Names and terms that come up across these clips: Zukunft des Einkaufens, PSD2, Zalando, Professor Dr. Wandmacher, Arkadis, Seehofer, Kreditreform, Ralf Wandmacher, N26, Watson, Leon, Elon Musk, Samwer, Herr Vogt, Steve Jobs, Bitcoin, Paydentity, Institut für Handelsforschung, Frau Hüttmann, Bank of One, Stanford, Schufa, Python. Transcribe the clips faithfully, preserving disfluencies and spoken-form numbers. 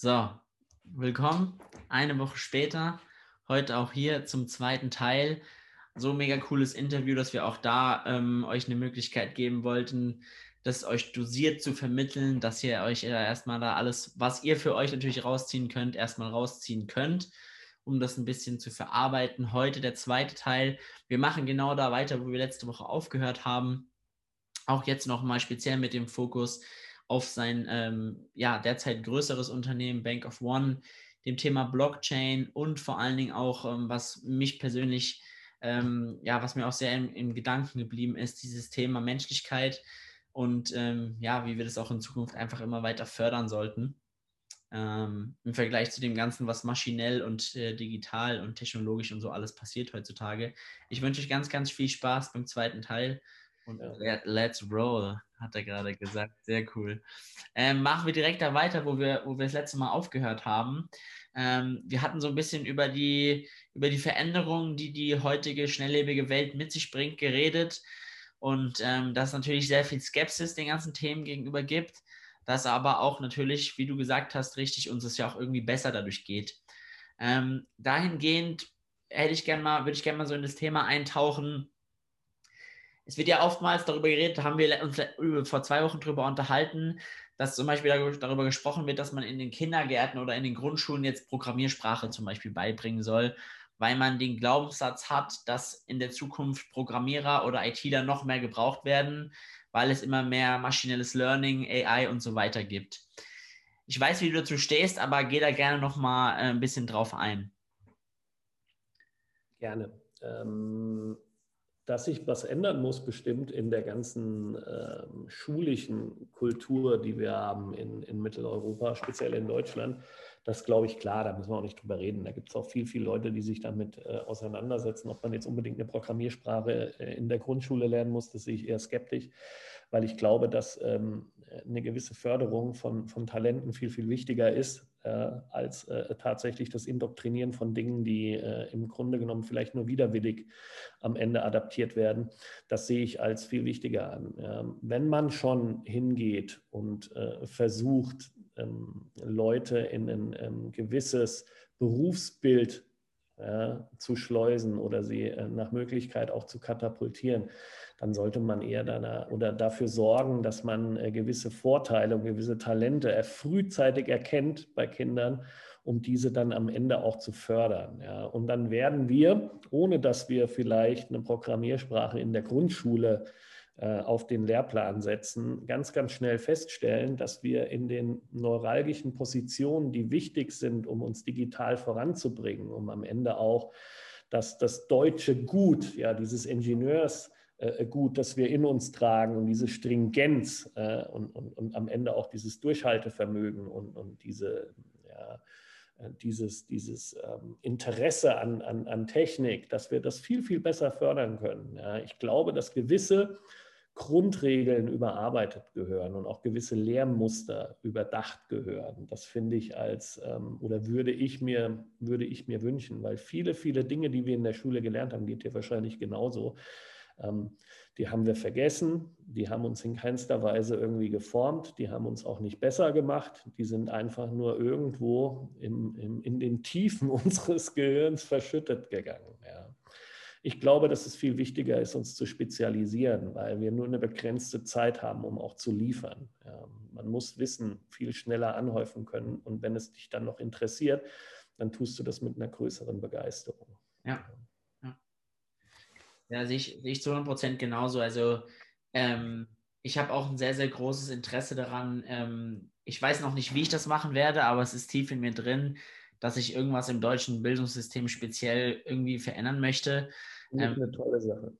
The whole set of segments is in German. So, willkommen eine Woche später, heute auch hier zum zweiten Teil. So mega cooles Interview, dass wir auch da ähm, euch eine Möglichkeit geben wollten, das euch dosiert zu vermitteln, dass ihr euch ja erstmal da alles, was ihr für euch natürlich rausziehen könnt, erstmal rausziehen könnt, um das ein bisschen zu verarbeiten. Heute der zweite Teil. Wir machen genau da weiter, wo wir letzte Woche aufgehört haben. Auch jetzt nochmal speziell mit dem Fokus auf sein ähm, ja, derzeit größeres Unternehmen Bank of One, dem Thema Blockchain und vor allen Dingen auch, ähm, was mich persönlich, ähm, ja, was mir auch sehr im, im Gedanken geblieben ist, dieses Thema Menschlichkeit und ähm, ja, wie wir das auch in Zukunft einfach immer weiter fördern sollten. Ähm, im Vergleich zu dem Ganzen, was maschinell und äh, digital und technologisch und so alles passiert heutzutage. Ich wünsche euch ganz, ganz viel Spaß beim zweiten Teil. Und ja. Let's roll, hat er gerade gesagt. Sehr cool. Ähm, machen wir direkt da weiter, wo wir, wo wir das letzte Mal aufgehört haben. Ähm, wir hatten so ein bisschen über die, über die Veränderungen, die die heutige schnelllebige Welt mit sich bringt, geredet. Und ähm, dass es natürlich sehr viel Skepsis den ganzen Themen gegenüber gibt. Dass aber auch natürlich, wie du gesagt hast, richtig uns es ja auch irgendwie besser dadurch geht. Ähm, dahingehend hätte ich gern mal, würde ich gerne mal so in das Thema eintauchen. Es wird ja oftmals darüber geredet, haben wir uns vor zwei Wochen darüber unterhalten, dass zum Beispiel darüber gesprochen wird, dass man in den Kindergärten oder in den Grundschulen jetzt Programmiersprache zum Beispiel beibringen soll, weil man den Glaubenssatz hat, dass in der Zukunft Programmierer oder ITler noch mehr gebraucht werden, weil es immer mehr maschinelles Learning, A I und so weiter gibt. Ich weiß, wie du dazu stehst, aber geh da gerne nochmal ein bisschen drauf ein. Gerne. Ähm Dass sich was ändern muss, bestimmt in der ganzen äh, schulischen Kultur, die wir haben in, in Mitteleuropa, speziell in Deutschland, das glaube ich klar, da müssen wir auch nicht drüber reden. Da gibt es auch viel, viel Leute, die sich damit äh, auseinandersetzen. Ob man jetzt unbedingt eine Programmiersprache äh, in der Grundschule lernen muss, das sehe ich eher skeptisch, weil ich glaube, dass ähm, eine gewisse Förderung von, von Talenten viel, viel wichtiger ist, äh, als äh, tatsächlich das Indoktrinieren von Dingen, die äh, im Grunde genommen vielleicht nur widerwillig am Ende adaptiert werden. Das sehe ich als viel wichtiger an. Ähm, wenn man schon hingeht und äh, versucht, ähm, Leute in ein ähm, gewisses Berufsbild Ja, zu schleusen oder sie äh, nach Möglichkeit auch zu katapultieren, dann sollte man eher danach, oder dafür sorgen, dass man äh, gewisse Vorteile und gewisse Talente frühzeitig erkennt bei Kindern, um diese dann am Ende auch zu fördern. Ja. Und dann werden wir, ohne dass wir vielleicht eine Programmiersprache in der Grundschule äh, auf den Lehrplan setzen, ganz, ganz schnell feststellen, dass wir in den neuralgischen Positionen, die wichtig sind, um uns digital voranzubringen, um am Ende auch das, das deutsche Gut, ja, dieses Ingenieurs, Gut, dass wir in uns tragen und diese Stringenz äh, und, und, und am Ende auch dieses Durchhaltevermögen und, und diese, ja, dieses, dieses ähm, Interesse an, an, an Technik, dass wir das viel, viel besser fördern können. Ja. Ich glaube, dass gewisse Grundregeln überarbeitet gehören und auch gewisse Lehrmuster überdacht gehören. Das finde ich als, ähm, oder würde ich mir, würde ich mir wünschen, weil viele, viele Dinge, die wir in der Schule gelernt haben, geht dir wahrscheinlich genauso. Die haben wir vergessen, die haben uns in keinster Weise irgendwie geformt, die haben uns auch nicht besser gemacht, die sind einfach nur irgendwo im, im, in den Tiefen unseres Gehirns verschüttet gegangen. Ja. Ich glaube, dass es viel wichtiger ist, uns zu spezialisieren, weil wir nur eine begrenzte Zeit haben, um auch zu liefern. Ja. Man muss Wissen viel schneller anhäufen können und wenn es dich dann noch interessiert, dann tust du das mit einer größeren Begeisterung. Ja. Ja, sehe ich, sehe ich zu hundert Prozent genauso. Also ähm, ich habe auch ein sehr, sehr großes Interesse daran. Ähm, ich weiß noch nicht, wie ich das machen werde, aber es ist tief in mir drin, dass ich irgendwas im deutschen Bildungssystem speziell irgendwie verändern möchte. Das ist eine tolle Sache.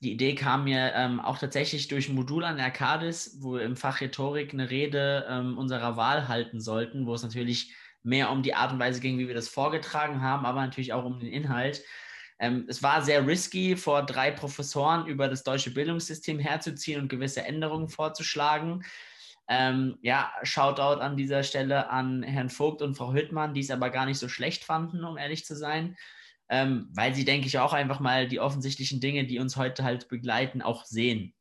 Die Idee kam mir ähm, auch tatsächlich durch ein Modul an Arkadis, wo wir im Fach Rhetorik eine Rede ähm, unserer Wahl halten sollten, wo es natürlich mehr um die Art und Weise ging, wie wir das vorgetragen haben, aber natürlich auch um den Inhalt. Ähm, es war sehr risky, vor drei Professoren über das deutsche Bildungssystem herzuziehen und gewisse Änderungen vorzuschlagen. Ähm, ja, Shoutout an dieser Stelle an Herrn Vogt und Frau Hüttmann, die es aber gar nicht so schlecht fanden, um ehrlich zu sein, ähm, weil sie, denke ich, auch einfach mal die offensichtlichen Dinge, die uns heute halt begleiten, auch sehen.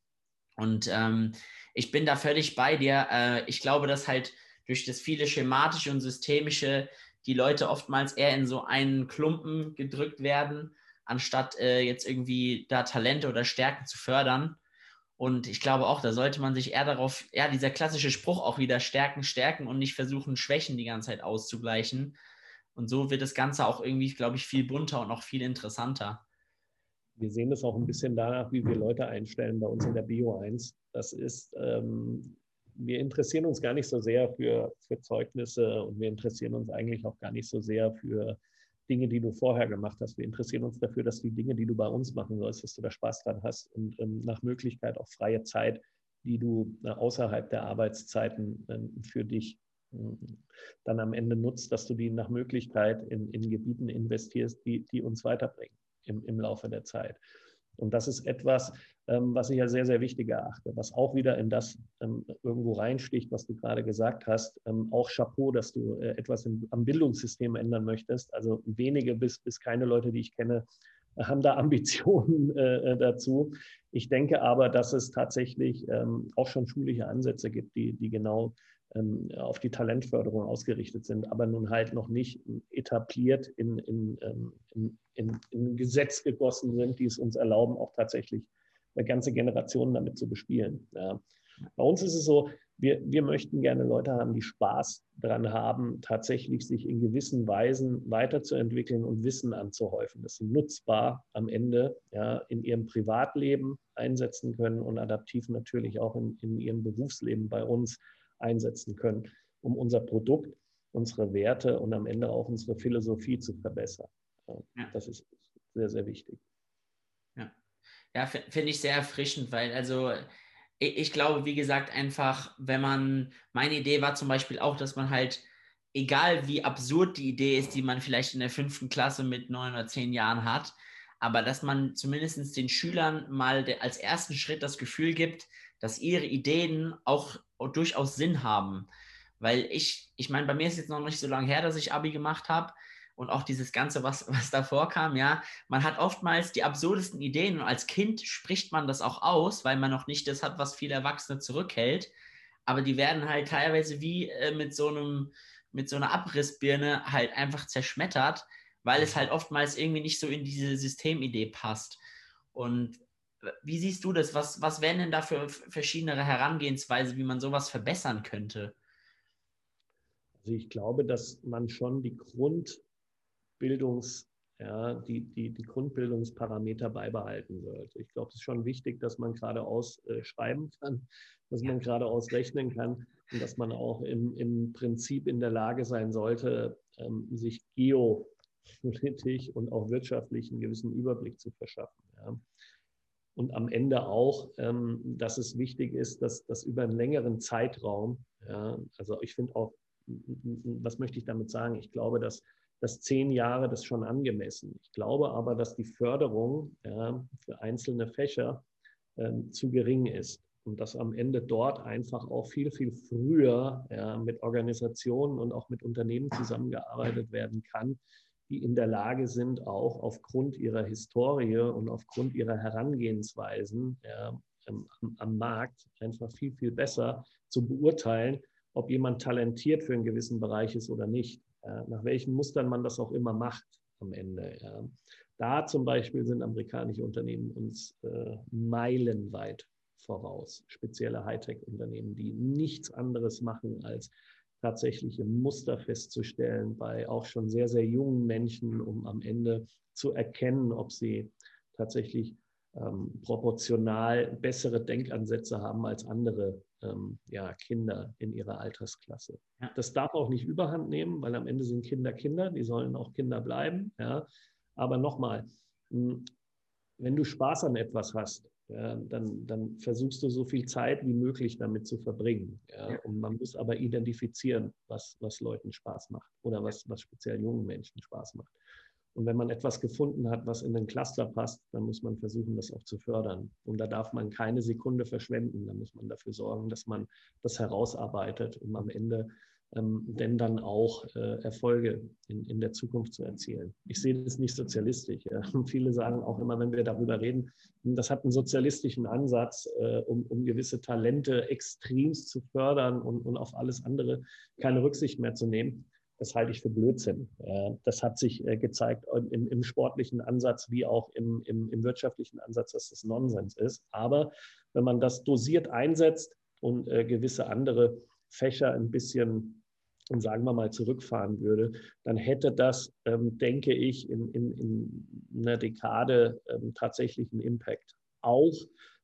Und ähm, ich bin da völlig bei dir. Äh, ich glaube, dass halt durch das viele schematische und systemische, die Leute oftmals eher in so einen Klumpen gedrückt werden, anstatt äh, jetzt irgendwie da Talente oder Stärken zu fördern. Und ich glaube auch, da sollte man sich eher darauf, ja, dieser klassische Spruch auch wieder stärken, stärken und nicht versuchen, Schwächen die ganze Zeit auszugleichen. Und so wird das Ganze auch irgendwie, glaube ich, viel bunter und auch viel interessanter. Wir sehen das auch ein bisschen danach, wie wir Leute einstellen bei uns in der Bio eins. Das ist, ähm, wir interessieren uns gar nicht so sehr für, für Zeugnisse und wir interessieren uns eigentlich auch gar nicht so sehr für Dinge, die du vorher gemacht hast. Wir interessieren uns dafür, dass die Dinge, die du bei uns machen sollst, dass du da Spaß dran hast und ähm, nach Möglichkeit auch freie Zeit, die du äh, außerhalb der Arbeitszeiten äh, für dich dann am Ende nutzt, dass du die nach Möglichkeit in, in Gebieten investierst, die, die uns weiterbringen im, im Laufe der Zeit. Und das ist etwas, ähm, was ich als sehr, sehr wichtig erachte, was auch wieder in das ähm, irgendwo reinsticht, was du gerade gesagt hast. Ähm, auch Chapeau, dass du äh, etwas im, am Bildungssystem ändern möchtest. Also wenige bis, bis keine Leute, die ich kenne, haben da Ambitionen äh, dazu. Ich denke aber, dass es tatsächlich ähm, auch schon schulische Ansätze gibt, die, die genau ähm, auf die Talentförderung ausgerichtet sind, aber nun halt noch nicht etabliert in, in, in, in, in Gesetz gegossen sind, die es uns erlauben, auch tatsächlich eine ganze Generation damit zu bespielen. Ja. Bei uns ist es so, wir, wir möchten gerne Leute haben, die Spaß dran haben, tatsächlich sich in gewissen Weisen weiterzuentwickeln und Wissen anzuhäufen, das sie nutzbar am Ende ja, in ihrem Privatleben einsetzen können und adaptiv natürlich auch in, in ihrem Berufsleben bei uns einsetzen können, um unser Produkt, unsere Werte und am Ende auch unsere Philosophie zu verbessern. Ja, ja. Das ist sehr, sehr wichtig. Ja, ja, finde ich sehr erfrischend, weil also ich glaube, wie gesagt, einfach, wenn man, meine Idee war zum Beispiel auch, dass man halt, egal wie absurd die Idee ist, die man vielleicht in der fünften Klasse mit neun oder zehn Jahren hat, aber dass man zumindest den Schülern mal als ersten Schritt das Gefühl gibt, dass ihre Ideen auch durchaus Sinn haben. Weil ich, ich meine, bei mir ist jetzt noch nicht so lange her, dass ich Abi gemacht habe und auch dieses Ganze, was, was davor kam, ja, man hat oftmals die absurdesten Ideen und als Kind spricht man das auch aus, weil man noch nicht das hat, was viele Erwachsene zurückhält, aber die werden halt teilweise wie äh, mit so einem, mit so einer Abrissbirne halt einfach zerschmettert, weil es halt oftmals irgendwie nicht so in diese Systemidee passt. Und wie siehst du das? Was, was wären denn da für verschiedene Herangehensweisen, wie man sowas verbessern könnte? Also ich glaube, dass man schon die Grund Bildungs, ja, die, die, die Grundbildungsparameter beibehalten wird. Ich glaube, es ist schon wichtig, dass man geradeaus äh, schreiben kann, dass man geradeaus rechnen kann und dass man auch im, im Prinzip in der Lage sein sollte, ähm, sich geopolitisch und auch wirtschaftlich einen gewissen Überblick zu verschaffen. Ja. Und am Ende auch, ähm, dass es wichtig ist, dass das über einen längeren Zeitraum, ja, also ich finde auch, was möchte ich damit sagen? Ich glaube, dass dass zehn Jahre das schon angemessen. Ich glaube aber, dass die Förderung ja, für einzelne Fächer ähm, zu gering ist und dass am Ende dort einfach auch viel, viel früher ja, mit Organisationen und auch mit Unternehmen zusammengearbeitet werden kann, die in der Lage sind, auch aufgrund ihrer Historie und aufgrund ihrer Herangehensweisen ja, am, am Markt einfach viel, viel besser zu beurteilen, ob jemand talentiert für einen gewissen Bereich ist oder nicht. Nach welchen Mustern man das auch immer macht am Ende. Ja. Da zum Beispiel sind amerikanische Unternehmen uns äh, meilenweit voraus. Spezielle Hightech-Unternehmen, die nichts anderes machen, als tatsächliche Muster festzustellen bei auch schon sehr, sehr jungen Menschen, um am Ende zu erkennen, ob sie tatsächlich ähm, proportional bessere Denkansätze haben als andere Ähm, ja, Kinder in ihrer Altersklasse. Ja. Das darf auch nicht überhand nehmen, weil am Ende sind Kinder Kinder, die sollen auch Kinder bleiben. Ja. Aber nochmal, wenn du Spaß an etwas hast, ja, dann, dann versuchst du so viel Zeit wie möglich damit zu verbringen. Ja. Ja. Und man muss aber identifizieren, was, was Leuten Spaß macht oder was, was speziell jungen Menschen Spaß macht. Und wenn man etwas gefunden hat, was in den Cluster passt, dann muss man versuchen, das auch zu fördern. Und da darf man keine Sekunde verschwenden. Da muss man dafür sorgen, dass man das herausarbeitet, um am Ende ähm, denn dann auch äh, Erfolge in, in der Zukunft zu erzielen. Ich sehe das nicht sozialistisch. Ja. Viele sagen auch immer, wenn wir darüber reden, das hat einen sozialistischen Ansatz, äh, um, um gewisse Talente extremst zu fördern und, und auf alles andere keine Rücksicht mehr zu nehmen. Das halte ich für Blödsinn. Das hat sich gezeigt im, im sportlichen Ansatz wie auch im, im, im wirtschaftlichen Ansatz, dass das Nonsens ist. Aber wenn man das dosiert einsetzt und gewisse andere Fächer ein bisschen, sagen wir mal, zurückfahren würde, dann hätte das, denke ich, in, in, in einer Dekade tatsächlich einen Impact. Auch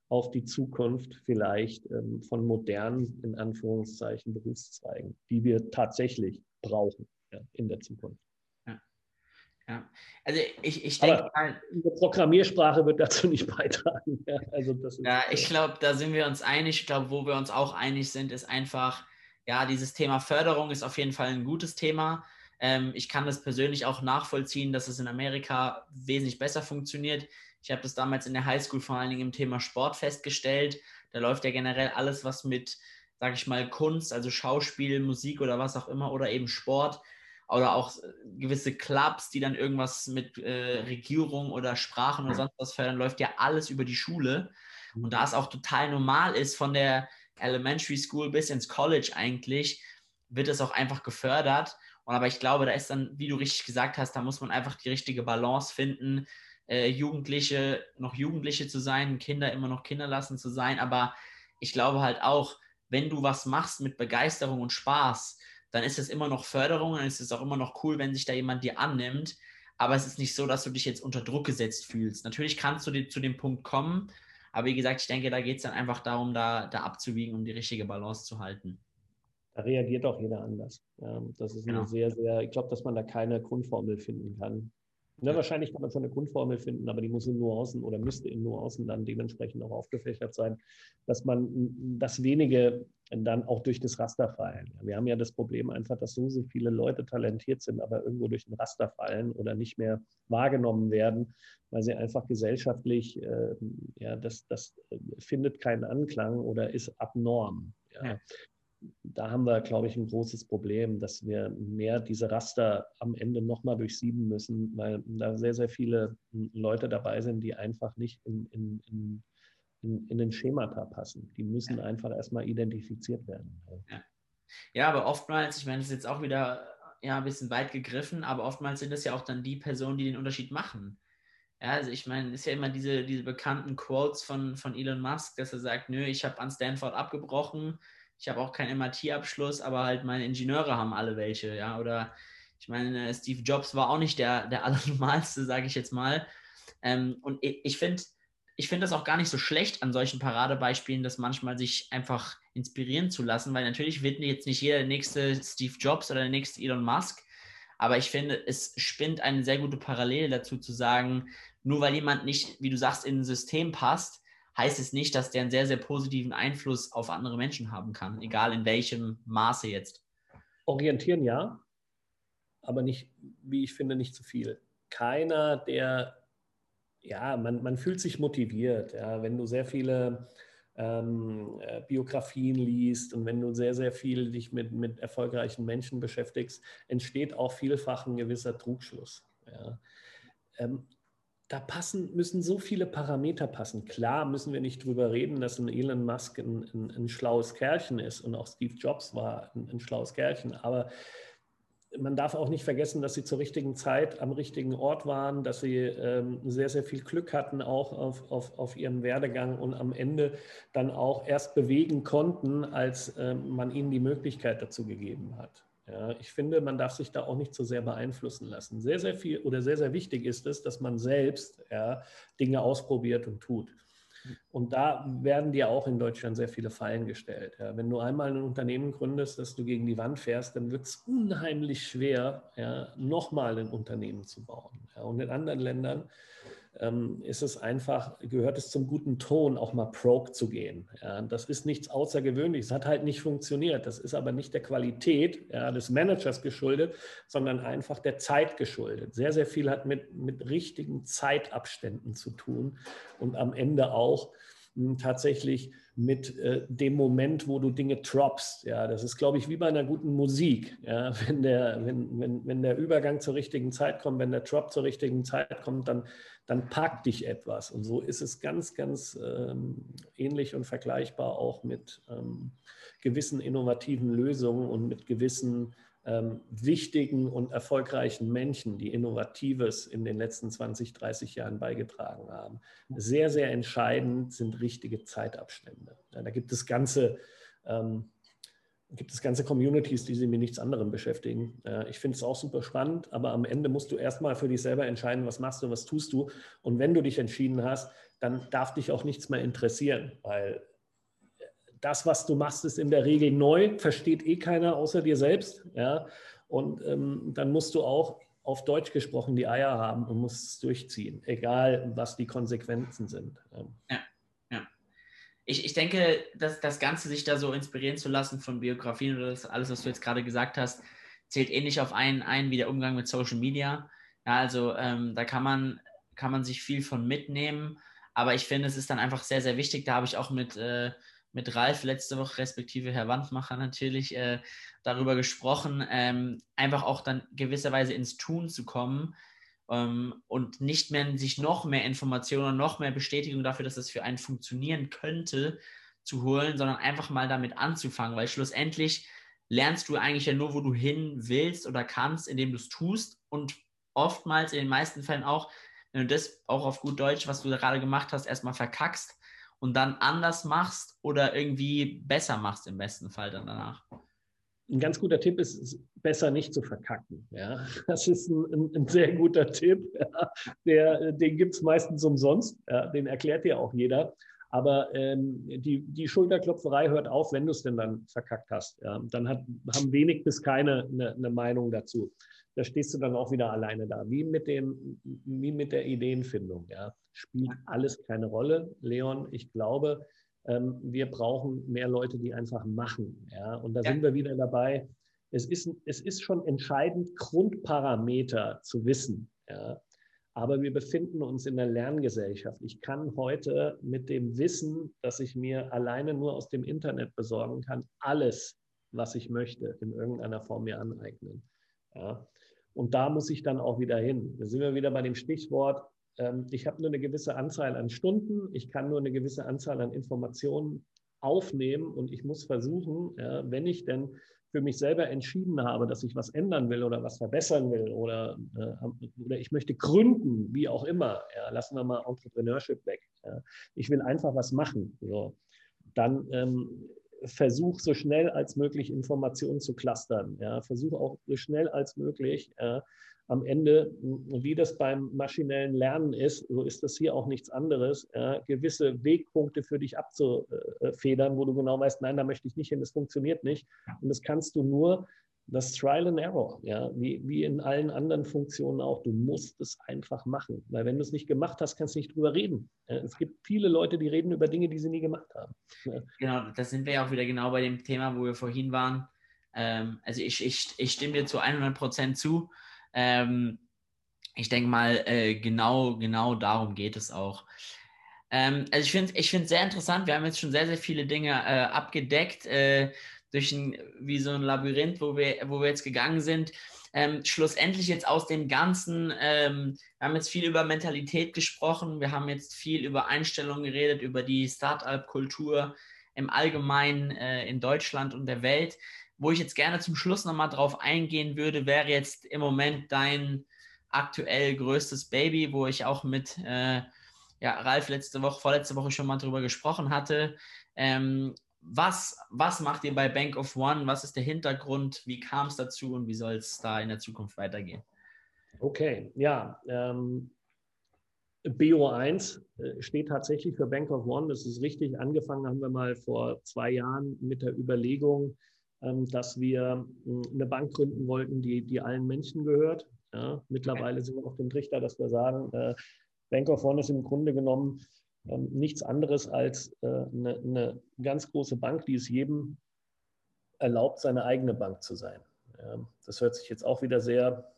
auf die Zukunft vielleicht von modernen, in Anführungszeichen, Berufszweigen, die wir tatsächlich brauchen, ja, in der Zukunft. Ja. Ja. Also ich, ich denke mal, eine Programmiersprache wird dazu nicht beitragen. Ja, also das ist, ja, ich glaube, da sind wir uns einig. Ich glaube, wo wir uns auch einig sind, ist einfach, ja, dieses Thema Förderung ist auf jeden Fall ein gutes Thema. Ähm, ich kann das persönlich auch nachvollziehen, dass es in Amerika wesentlich besser funktioniert. Ich habe das damals in der Highschool vor allen Dingen im Thema Sport festgestellt. Da läuft ja generell alles, was mit, sage ich mal, Kunst, also Schauspiel, Musik oder was auch immer, oder eben Sport oder auch gewisse Clubs, die dann irgendwas mit äh, Regierung oder Sprachen oder sonst was fördern, läuft ja alles über die Schule. Und da es auch total normal ist, von der Elementary School bis ins College eigentlich, wird es auch einfach gefördert. Und aber ich glaube, da ist dann, wie du richtig gesagt hast, da muss man einfach die richtige Balance finden, äh, Jugendliche, noch Jugendliche zu sein, Kinder immer noch kinderlassen zu sein. Aber ich glaube halt auch, wenn du was machst mit Begeisterung und Spaß, dann ist es immer noch Förderung, dann ist es auch immer noch cool, wenn sich da jemand dir annimmt, aber es ist nicht so, dass du dich jetzt unter Druck gesetzt fühlst. Natürlich kannst du dir zu dem Punkt kommen, aber wie gesagt, ich denke, da geht es dann einfach darum, da, da abzuwiegen, um die richtige Balance zu halten. Da reagiert auch jeder anders. Ja, das ist eine genau. sehr, sehr, ich glaube, dass man da keine Grundformel finden kann. Na, ja. Wahrscheinlich kann man schon eine Grundformel finden, aber die muss in Nuancen oder müsste in Nuancen dann dementsprechend auch aufgefächert sein, dass man das Wenige dann auch durch das Raster fallen. Wir haben ja das Problem einfach, dass so, so viele Leute talentiert sind, aber irgendwo durch ein Raster fallen oder nicht mehr wahrgenommen werden, weil sie einfach gesellschaftlich, äh, ja, das, das findet keinen Anklang oder ist abnorm. Ja. Ja. Da haben wir, glaube ich, ein großes Problem, dass wir mehr diese Raster am Ende nochmal durchsieben müssen, weil da sehr, sehr viele Leute dabei sind, die einfach nicht in, in, in, in, in den Schemata passen. Die müssen ja. einfach erstmal identifiziert werden. Ja. Ja, aber oftmals, ich meine, das ist jetzt auch wieder ja, ein bisschen weit gegriffen, aber oftmals sind das ja auch dann die Personen, die den Unterschied machen. Ja, also ich meine, es ist ja immer diese, diese bekannten Quotes von, von Elon Musk, dass er sagt, nö, ich habe an Stanford abgebrochen, ich habe auch keinen M I T-Abschluss, aber halt meine Ingenieure haben alle welche, ja, oder ich meine, Steve Jobs war auch nicht der, der Allernormalste, sage ich jetzt mal, ähm, und ich finde ich finde das auch gar nicht so schlecht an solchen Paradebeispielen, das manchmal sich einfach inspirieren zu lassen, weil natürlich wird jetzt nicht jeder der nächste Steve Jobs oder der nächste Elon Musk, aber ich finde, es spinnt eine sehr gute Parallele dazu zu sagen, nur weil jemand nicht, wie du sagst, in ein System passt, heißt es nicht, dass der einen sehr, sehr positiven Einfluss auf andere Menschen haben kann, egal in welchem Maße jetzt. Orientieren ja, aber nicht, wie ich finde, nicht zu viel. Keiner, der, ja, man, man fühlt sich motiviert, ja, wenn du sehr viele ähm, Biografien liest und wenn du sehr, sehr viel dich mit, mit erfolgreichen Menschen beschäftigst, entsteht auch vielfach ein gewisser Trugschluss, ja. Ähm, Da passen, müssen so viele Parameter passen. Klar müssen wir nicht drüber reden, dass ein Elon Musk ein, ein, ein schlaues Kerlchen ist und auch Steve Jobs war ein, ein schlaues Kerlchen. Aber man darf auch nicht vergessen, dass sie zur richtigen Zeit am richtigen Ort waren, dass sie ähm, sehr, sehr viel Glück hatten auch auf, auf, auf ihrem Werdegang und am Ende dann auch erst bewegen konnten, als ähm, man ihnen die Möglichkeit dazu gegeben hat. Ja, ich finde, man darf sich da auch nicht so sehr beeinflussen lassen. Sehr, sehr viel oder sehr, sehr wichtig ist es, dass man selbst ja, Dinge ausprobiert und tut. Und da werden dir auch in Deutschland sehr viele Fallen gestellt. Ja, wenn du einmal ein Unternehmen gründest, dass du gegen die Wand fährst, dann wird es unheimlich schwer, ja, nochmal ein Unternehmen zu bauen. Ja, und in anderen Ländern ähm, ist es einfach, gehört es zum guten Ton, auch mal broke zu gehen. Ja, das ist nichts Außergewöhnliches. Es hat halt nicht funktioniert. Das ist aber nicht der Qualität ja, des Managers geschuldet, sondern einfach der Zeit geschuldet. Sehr, sehr viel hat mit, mit richtigen Zeitabständen zu tun und am Ende auch tatsächlich mit äh, dem Moment, wo du Dinge droppst. Ja, das ist, glaube ich, wie bei einer guten Musik. Ja, wenn der, wenn, wenn, wenn der Übergang zur richtigen Zeit kommt, wenn der Drop zur richtigen Zeit kommt, dann, dann packt dich etwas. Und so ist es ganz, ganz ähm, ähnlich und vergleichbar auch mit ähm, gewissen innovativen Lösungen und mit gewissen ähm, wichtigen und erfolgreichen Menschen, die Innovatives in den letzten zwanzig, dreißig Jahren beigetragen haben. Sehr, sehr entscheidend sind richtige Zeitabstände. Ja, da gibt es ganze, ähm, gibt es ganze Communities, die sich mit nichts anderem beschäftigen. Äh, ich finde es auch super spannend, aber am Ende musst du erstmal für dich selber entscheiden, was machst du, was tust du. Und wenn du dich entschieden hast, dann darf dich auch nichts mehr interessieren, weil das, was du machst, ist in der Regel neu, versteht eh keiner außer dir selbst. Ja? Und ähm, dann musst du auch auf Deutsch gesprochen die Eier haben und musst es durchziehen, egal was die Konsequenzen sind. Ja, ja. Ich, ich denke, dass das Ganze, sich da so inspirieren zu lassen von Biografien oder das, alles, was du jetzt gerade gesagt hast, zählt ähnlich auf einen ein wie der Umgang mit Social Media. Ja, also ähm, da kann man, kann man sich viel von mitnehmen, aber ich finde, es ist dann einfach sehr, sehr wichtig. Da habe ich auch mit... Äh, mit Ralf letzte Woche, respektive Herr Wandmacher natürlich, äh, darüber gesprochen, ähm, einfach auch dann gewisserweise ins Tun zu kommen ähm, und nicht mehr sich noch mehr Informationen und noch mehr Bestätigung dafür, dass das für einen funktionieren könnte, zu holen, sondern einfach mal damit anzufangen, weil schlussendlich lernst du eigentlich ja nur, wo du hin willst oder kannst, indem du es tust, und oftmals in den meisten Fällen auch, wenn du das auch auf gut Deutsch, was du gerade gemacht hast, erstmal verkackst, und dann anders machst oder irgendwie besser machst, im besten Fall dann danach. Ein ganz guter Tipp ist, ist besser nicht zu verkacken. Ja? Das ist ein, ein, ein sehr guter Tipp. Ja? Der, den gibt es meistens umsonst. Ja? Den erklärt dir auch jeder. Aber ähm, die, die Schulterklopferei hört auf, wenn du es denn dann verkackt hast. Ja? Dann hat, haben wenig bis keine eine, eine Meinung dazu. Da stehst du dann auch wieder alleine da, wie mit, dem, wie mit der Ideenfindung. Ja. Spielt alles keine Rolle. Leon, ich glaube, ähm, wir brauchen mehr Leute, die einfach machen. Ja. Und da ja. sind wir wieder dabei. Es ist, es ist schon entscheidend, Grundparameter zu wissen. Ja. Aber wir befinden uns in der Lerngesellschaft. Ich kann heute mit dem Wissen, das ich mir alleine nur aus dem Internet besorgen kann, alles, was ich möchte, in irgendeiner Form mir aneignen. Ja. Und da muss ich dann auch wieder hin. Da sind wir wieder bei dem Stichwort, ähm, ich habe nur eine gewisse Anzahl an Stunden, ich kann nur eine gewisse Anzahl an Informationen aufnehmen und ich muss versuchen, ja, wenn ich denn für mich selber entschieden habe, dass ich was ändern will oder was verbessern will oder, äh, oder ich möchte gründen, wie auch immer, ja, lassen wir mal Entrepreneurship weg. Ja. Ich will einfach was machen. So. Dann ähm, versuch so schnell als möglich Informationen zu clustern. Ja. Versuch auch so schnell als möglich äh, am Ende, wie das beim maschinellen Lernen ist, so ist das hier auch nichts anderes, äh, gewisse Wegpunkte für dich abzufedern, wo du genau weißt, nein, da möchte ich nicht hin, das funktioniert nicht. Und das kannst du nur, das Trial and Error, ja, wie, wie in allen anderen Funktionen auch. Du musst es einfach machen, weil wenn du es nicht gemacht hast, kannst du nicht drüber reden. Es gibt viele Leute, die reden über Dinge, die sie nie gemacht haben. Genau, da sind wir ja auch wieder genau bei dem Thema, wo wir vorhin waren. Ähm, also ich, ich, ich stimme dir zu hundert Prozent zu. Ähm, ich denke mal, äh, genau, genau darum geht es auch. Ähm, also ich finde es ich find's sehr interessant. Wir haben jetzt schon sehr, sehr viele Dinge äh, abgedeckt, äh, durch ein, wie so ein Labyrinth, wo wir, wo wir jetzt gegangen sind. Ähm, schlussendlich jetzt aus dem Ganzen, ähm, wir haben jetzt viel über Mentalität gesprochen, wir haben jetzt viel über Einstellungen geredet, über die Start-up-Kultur im Allgemeinen äh, in Deutschland und der Welt. Wo ich jetzt gerne zum Schluss nochmal drauf eingehen würde, wäre jetzt im Moment dein aktuell größtes Baby, wo ich auch mit äh, ja, Ralf letzte Woche, vorletzte Woche schon mal drüber gesprochen hatte. Ähm, Was, was macht ihr bei Bank of One? Was ist der Hintergrund? Wie kam es dazu und wie soll es da in der Zukunft weitergehen? Okay, ja. Ähm, B O eins steht tatsächlich für Bank of One. Das ist richtig. Angefangen haben wir mal vor zwei Jahren mit der Überlegung, ähm, dass wir eine Bank gründen wollten, die, die allen Menschen gehört. Ja, mittlerweile okay. sind wir auf dem Trichter, dass wir sagen, äh, Bank of One ist im Grunde genommen Ähm, nichts anderes als äh, eine, eine ganz große Bank, die es jedem erlaubt, seine eigene Bank zu sein. Ähm, das hört sich jetzt auch wieder sehr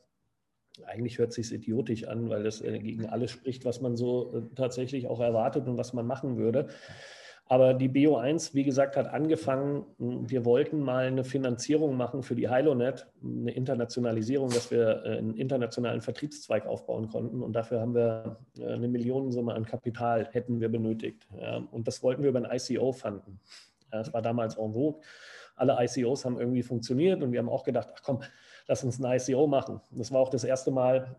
eigentlich hört es sich idiotisch an, weil das gegen alles spricht, was man so tatsächlich auch erwartet und was man machen würde. Aber die B O eins, wie gesagt, hat angefangen, wir wollten mal eine Finanzierung machen für die HiloNet, eine Internationalisierung, dass wir einen internationalen Vertriebszweig aufbauen konnten. Und dafür haben wir eine Millionensumme an Kapital, hätten wir benötigt. Und das wollten wir über ein I C O fanden. Das war damals en vogue. Alle I C Os haben irgendwie funktioniert und wir haben auch gedacht, ach komm, lass uns ein I C O machen. Das war auch das erste Mal,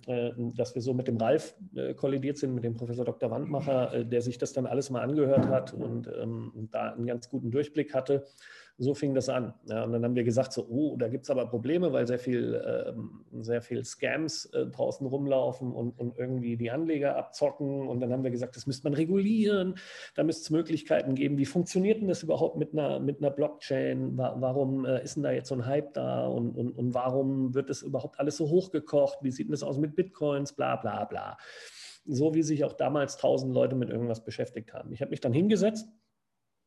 dass wir so mit dem Ralf kollidiert sind, mit dem Professor Doktor Wandmacher, der sich das dann alles mal angehört hat und da einen ganz guten Durchblick hatte. So fing das an. Ja, und dann haben wir gesagt, so, oh, da gibt es aber Probleme, weil sehr viel, sehr viel Scams draußen rumlaufen und, und irgendwie die Anleger abzocken. Und dann haben wir gesagt, das müsste man regulieren. Da müsste es Möglichkeiten geben. Wie funktioniert denn das überhaupt mit einer, mit einer Blockchain? Warum ist denn da jetzt so ein Hype da? Und, und, und warum wird das überhaupt alles so hochgekocht? Wie sieht denn das aus mit Bitcoins? Bla, bla, bla. So wie sich auch damals tausend Leute mit irgendwas beschäftigt haben. Ich habe mich dann hingesetzt,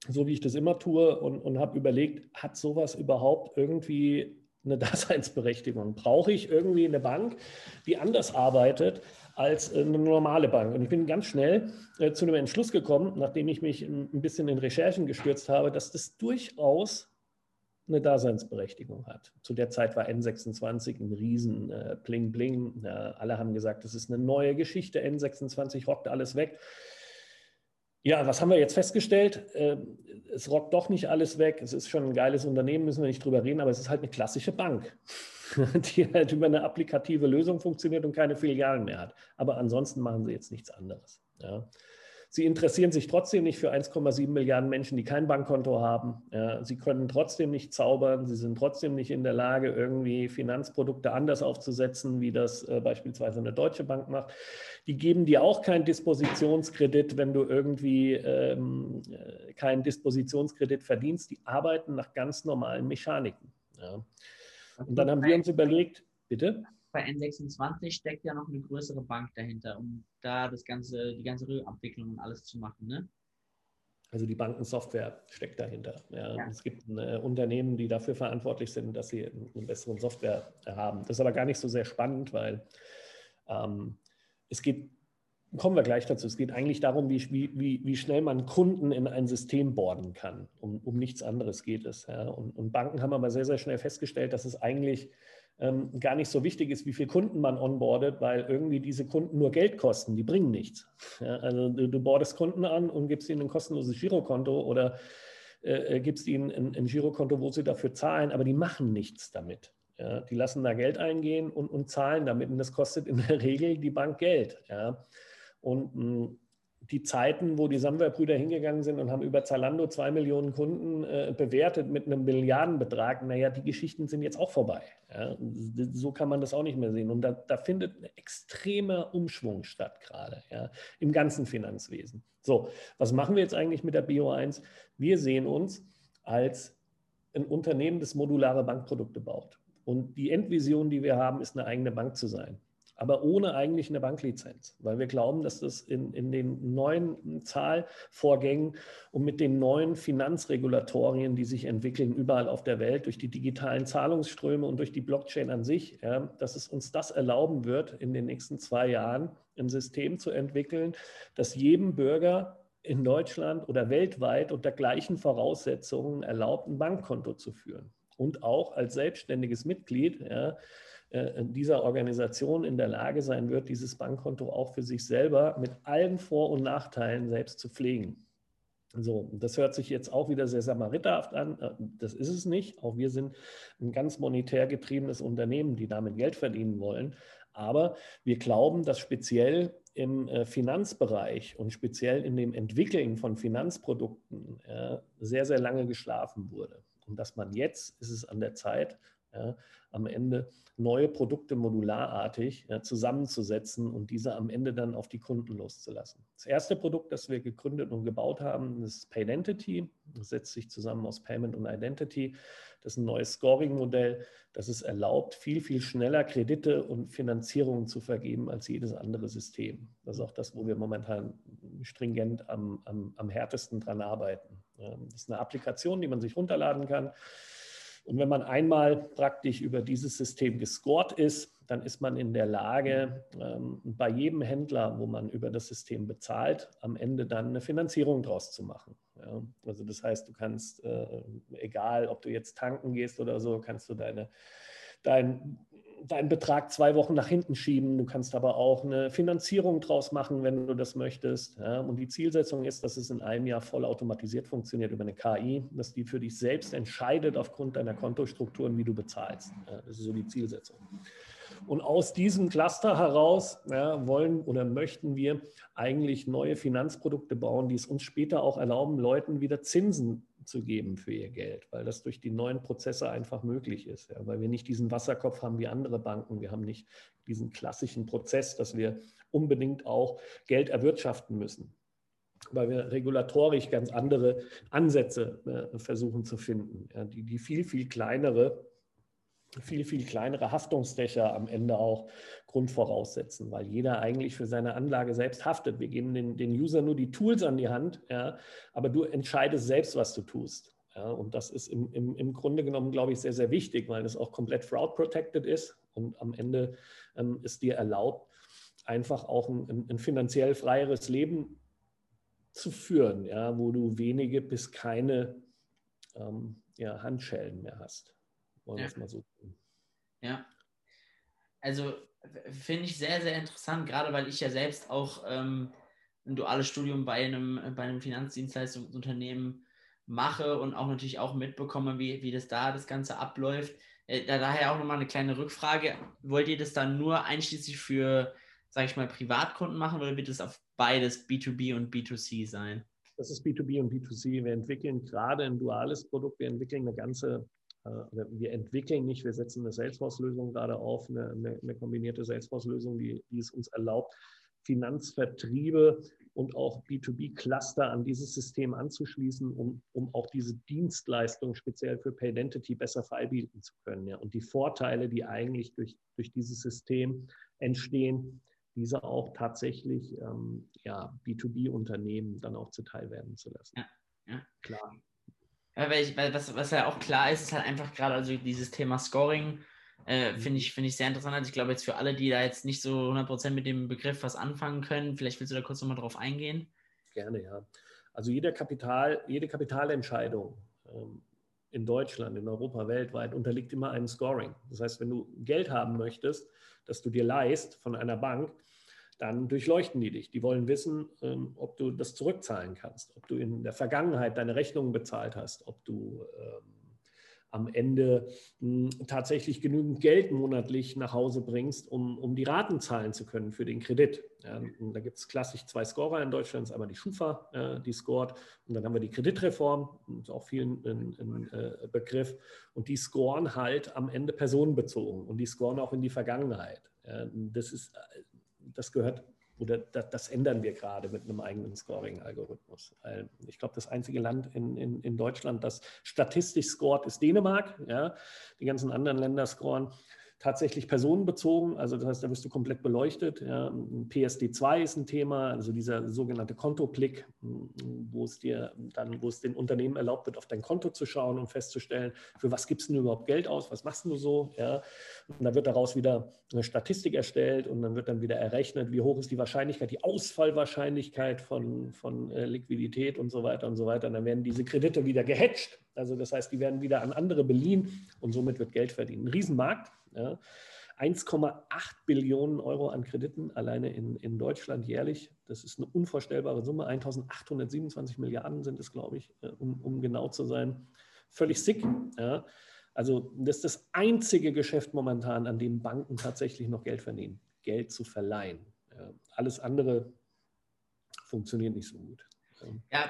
so wie ich das immer tue, und, und habe überlegt, hat sowas überhaupt irgendwie eine Daseinsberechtigung? Brauche ich irgendwie eine Bank, die anders arbeitet als eine normale Bank? Und ich bin ganz schnell äh, zu einem Entschluss gekommen, nachdem ich mich ein bisschen in Recherchen gestürzt habe, dass das durchaus eine Daseinsberechtigung hat. Zu der Zeit war N sechsundzwanzig ein riesen äh, Bling Bling. Äh, alle haben gesagt, das ist eine neue Geschichte, N sechsundzwanzig rockt alles weg. Ja, was haben wir jetzt festgestellt? Es rockt doch nicht alles weg. Es ist schon ein geiles Unternehmen, müssen wir nicht drüber reden, aber es ist halt eine klassische Bank, die halt über eine applikative Lösung funktioniert und keine Filialen mehr hat. Aber ansonsten machen sie jetzt nichts anderes. Ja. Sie interessieren sich trotzdem nicht für eins Komma sieben Milliarden Menschen, die kein Bankkonto haben. Ja, sie können trotzdem nicht zaubern. Sie sind trotzdem nicht in der Lage, irgendwie Finanzprodukte anders aufzusetzen, wie das äh, beispielsweise eine Deutsche Bank macht. Die geben dir auch keinen Dispositionskredit, wenn du irgendwie ähm, keinen Dispositionskredit verdienst. Die arbeiten nach ganz normalen Mechaniken. Ja. Und dann haben wir uns überlegt, bitte? Bei N sechsundzwanzig steckt ja noch eine größere Bank dahinter, um da das ganze, die ganze Abwicklung und alles zu machen, ne? Also die Bankensoftware steckt dahinter. Ja. Ja. Es gibt äh, Unternehmen, die dafür verantwortlich sind, dass sie eine bessere Software haben. Das ist aber gar nicht so sehr spannend, weil ähm, es geht, kommen wir gleich dazu, es geht eigentlich darum, wie, wie, wie schnell man Kunden in ein System boarden kann. Um, um nichts anderes geht es. Ja. Und, und Banken haben aber sehr, sehr schnell festgestellt, dass es eigentlich Ähm, gar nicht so wichtig ist, wie viele Kunden man onboardet, weil irgendwie diese Kunden nur Geld kosten, die bringen nichts. Ja, also du, du boardest Kunden an und gibst ihnen ein kostenloses Girokonto oder äh, gibst ihnen ein, ein Girokonto, wo sie dafür zahlen, aber die machen nichts damit. Ja, die lassen da Geld eingehen und, und zahlen damit und das kostet in der Regel die Bank Geld. Ja. Und mh, die Zeiten, wo die Samwer-Brüder hingegangen sind und haben über Zalando zwei Millionen Kunden äh, bewertet mit einem Milliardenbetrag, naja, die Geschichten sind jetzt auch vorbei. Ja? So kann man das auch nicht mehr sehen. Und da, da findet ein extremer Umschwung statt gerade, ja? Im ganzen Finanzwesen. So, was machen wir jetzt eigentlich mit der B O eins? Wir sehen uns als ein Unternehmen, das modulare Bankprodukte baut. Und die Endvision, die wir haben, ist eine eigene Bank zu sein, aber ohne eigentlich eine Banklizenz, weil wir glauben, dass das in, in den neuen Zahlvorgängen und mit den neuen Finanzregulatorien, die sich entwickeln überall auf der Welt, durch die digitalen Zahlungsströme und durch die Blockchain an sich, ja, dass es uns das erlauben wird, in den nächsten zwei Jahren ein System zu entwickeln, das jedem Bürger in Deutschland oder weltweit unter gleichen Voraussetzungen erlaubt, ein Bankkonto zu führen und auch als selbstständiges Mitglied, ja, dieser Organisation in der Lage sein wird, dieses Bankkonto auch für sich selber mit allen Vor- und Nachteilen selbst zu pflegen. So, das hört sich jetzt auch wieder sehr samariterhaft an. Das ist es nicht. Auch wir sind ein ganz monetär getriebenes Unternehmen, die damit Geld verdienen wollen. Aber wir glauben, dass speziell im Finanzbereich und speziell in dem Entwickeln von Finanzprodukten ja, sehr, sehr lange geschlafen wurde. Und dass man jetzt, ist es an der Zeit, ja, am Ende neue Produkte modularartig ja, zusammenzusetzen und diese am Ende dann auf die Kunden loszulassen. Das erste Produkt, das wir gegründet und gebaut haben, ist Paydentity. Das setzt sich zusammen aus Payment und Identity. Das ist ein neues Scoring-Modell, das es erlaubt, viel, viel schneller Kredite und Finanzierungen zu vergeben als jedes andere System. Das ist auch das, wo wir momentan stringent am, am, am härtesten dran arbeiten. Das ist eine Applikation, die man sich runterladen kann. Und wenn man einmal praktisch über dieses System gescored ist, dann ist man in der Lage, bei jedem Händler, wo man über das System bezahlt, am Ende dann eine Finanzierung draus zu machen. Also das heißt, du kannst, egal ob du jetzt tanken gehst oder so, kannst du deine, dein, deinen Betrag zwei Wochen nach hinten schieben. Du kannst aber auch eine Finanzierung draus machen, wenn du das möchtest. Und die Zielsetzung ist, dass es in einem Jahr voll automatisiert funktioniert über eine K I, dass die für dich selbst entscheidet aufgrund deiner Kontostrukturen, wie du bezahlst. Das ist so die Zielsetzung. Und aus diesem Cluster heraus ja, wollen oder möchten wir eigentlich neue Finanzprodukte bauen, die es uns später auch erlauben, Leuten wieder Zinsen zu geben für ihr Geld, weil das durch die neuen Prozesse einfach möglich ist, ja, weil wir nicht diesen Wasserkopf haben wie andere Banken. Wir haben nicht diesen klassischen Prozess, dass wir unbedingt auch Geld erwirtschaften müssen, weil wir regulatorisch ganz andere Ansätze äh, versuchen zu finden, ja, die, die viel, viel kleinere viel, viel kleinere Haftungsdächer am Ende auch Grund voraussetzen, weil jeder eigentlich für seine Anlage selbst haftet. Wir geben den, den User nur die Tools an die Hand, ja, aber du entscheidest selbst, was du tust. Ja, und das ist im, im, im Grunde genommen, glaube ich, sehr, sehr wichtig, weil das auch komplett fraud-protected ist und am Ende ähm, ist dir erlaubt, einfach auch ein, ein finanziell freieres Leben zu führen, ja, wo du wenige bis keine ähm, ja, Handschellen mehr hast. Wollen wir es mal so tun. Ja, also finde ich sehr, sehr interessant, gerade weil ich ja selbst auch ähm, ein duales Studium bei einem, bei einem Finanzdienstleistungsunternehmen mache und auch natürlich auch mitbekomme, wie, wie das da das Ganze abläuft. Äh, da, daher auch nochmal eine kleine Rückfrage. Wollt ihr das dann nur einschließlich für, sage ich mal, Privatkunden machen oder wird es auf beides B zwei B und B zwei C sein? Das ist B zwei B und B zwei C. Wir entwickeln gerade ein duales Produkt. Wir entwickeln eine ganze Wir entwickeln nicht, wir setzen eine Salesforce-Lösung gerade auf, eine, eine, eine kombinierte Salesforce-Lösung, die, die es uns erlaubt, Finanzvertriebe und auch B zwei B-Cluster an dieses System anzuschließen, um, um auch diese Dienstleistung speziell für Paydentity besser verbieten zu können. Ja. Und die Vorteile, die eigentlich durch, durch dieses System entstehen, diese auch tatsächlich ähm, ja, B zwei B-Unternehmen dann auch zuteil werden zu lassen. Ja, ja. Klar. Weil ich, weil was, was ja auch klar ist, ist halt einfach gerade also dieses Thema Scoring, äh, finde ich, find ich sehr interessant. Also ich glaube jetzt für alle, die da jetzt nicht so hundert Prozent mit dem Begriff was anfangen können, vielleicht willst du da kurz nochmal drauf eingehen. Gerne, ja. Also jeder Kapital, jede Kapitalentscheidung ähm, in Deutschland, in Europa, weltweit unterliegt immer einem Scoring. Das heißt, wenn du Geld haben möchtest, das du dir leihst von einer Bank, dann durchleuchten die dich. Die wollen wissen, ähm, ob du das zurückzahlen kannst, ob du in der Vergangenheit deine Rechnungen bezahlt hast, ob du ähm, am Ende mh, tatsächlich genügend Geld monatlich nach Hause bringst, um, um die Raten zahlen zu können für den Kredit. Ja, da gibt es klassisch zwei Scorer in Deutschland. Das ist einmal die Schufa, äh, die scored. Und dann haben wir die Kreditreform, das ist auch vielen in, in, äh, Begriff. Und die scoren halt am Ende personenbezogen. Und die scoren auch in die Vergangenheit. Ja, das ist... Das gehört, oder das, das ändern wir gerade mit einem eigenen Scoring-Algorithmus. Ich glaube, das einzige Land in, in, in Deutschland, das statistisch scored, ist Dänemark. Ja? Die ganzen anderen Länder scoren tatsächlich personenbezogen. Also das heißt, da wirst du komplett beleuchtet. Ja? P S D zwei ist ein Thema, also dieser sogenannte Kontoblick, wo es dir dann, wo es den Unternehmen erlaubt wird, auf dein Konto zu schauen und festzustellen, für was gibst du denn überhaupt Geld aus, was machst du so? Ja? Und da wird daraus wieder eine Statistik erstellt und dann wird dann wieder errechnet, wie hoch ist die Wahrscheinlichkeit, die Ausfallwahrscheinlichkeit von, von Liquidität und so weiter und so weiter. Und dann werden diese Kredite wieder gehatcht. Also das heißt, die werden wieder an andere beliehen und somit wird Geld verdient. Ein Riesenmarkt. Ja. eins Komma acht Billionen Euro an Krediten alleine in, in Deutschland jährlich. Das ist eine unvorstellbare Summe. eintausendachthundertsiebenundzwanzig Milliarden sind es, glaube ich, um, um genau zu sein. Völlig sick. Ja. Also das ist das einzige Geschäft momentan, an dem Banken tatsächlich noch Geld verdienen. Geld zu verleihen. Ja. Alles andere funktioniert nicht so gut. Ja,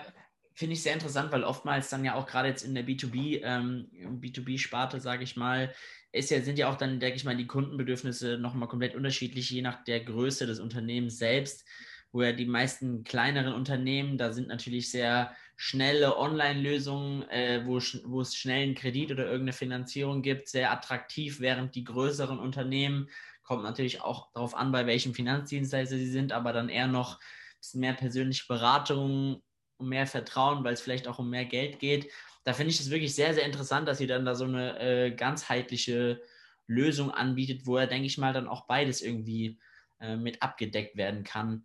finde ich sehr interessant, weil oftmals dann ja auch gerade jetzt in der B zwei B, ähm, B zwei B-Sparte, sage ich mal, ist ja, sind ja auch dann, denke ich mal, die Kundenbedürfnisse nochmal komplett unterschiedlich, je nach der Größe des Unternehmens selbst, wo ja die meisten kleineren Unternehmen, da sind natürlich sehr schnelle Online-Lösungen, äh, wo, wo es schnell einen Kredit oder irgendeine Finanzierung gibt, sehr attraktiv, während die größeren Unternehmen, kommt natürlich auch darauf an, bei welchem Finanzdienstleister sie sind, aber dann eher noch ein bisschen mehr persönliche Beratung um mehr Vertrauen, weil es vielleicht auch um mehr Geld geht. Da finde ich es wirklich sehr, sehr interessant, dass sie dann da so eine äh, ganzheitliche Lösung anbietet, wo ja, denke ich mal, dann auch beides irgendwie äh, mit abgedeckt werden kann.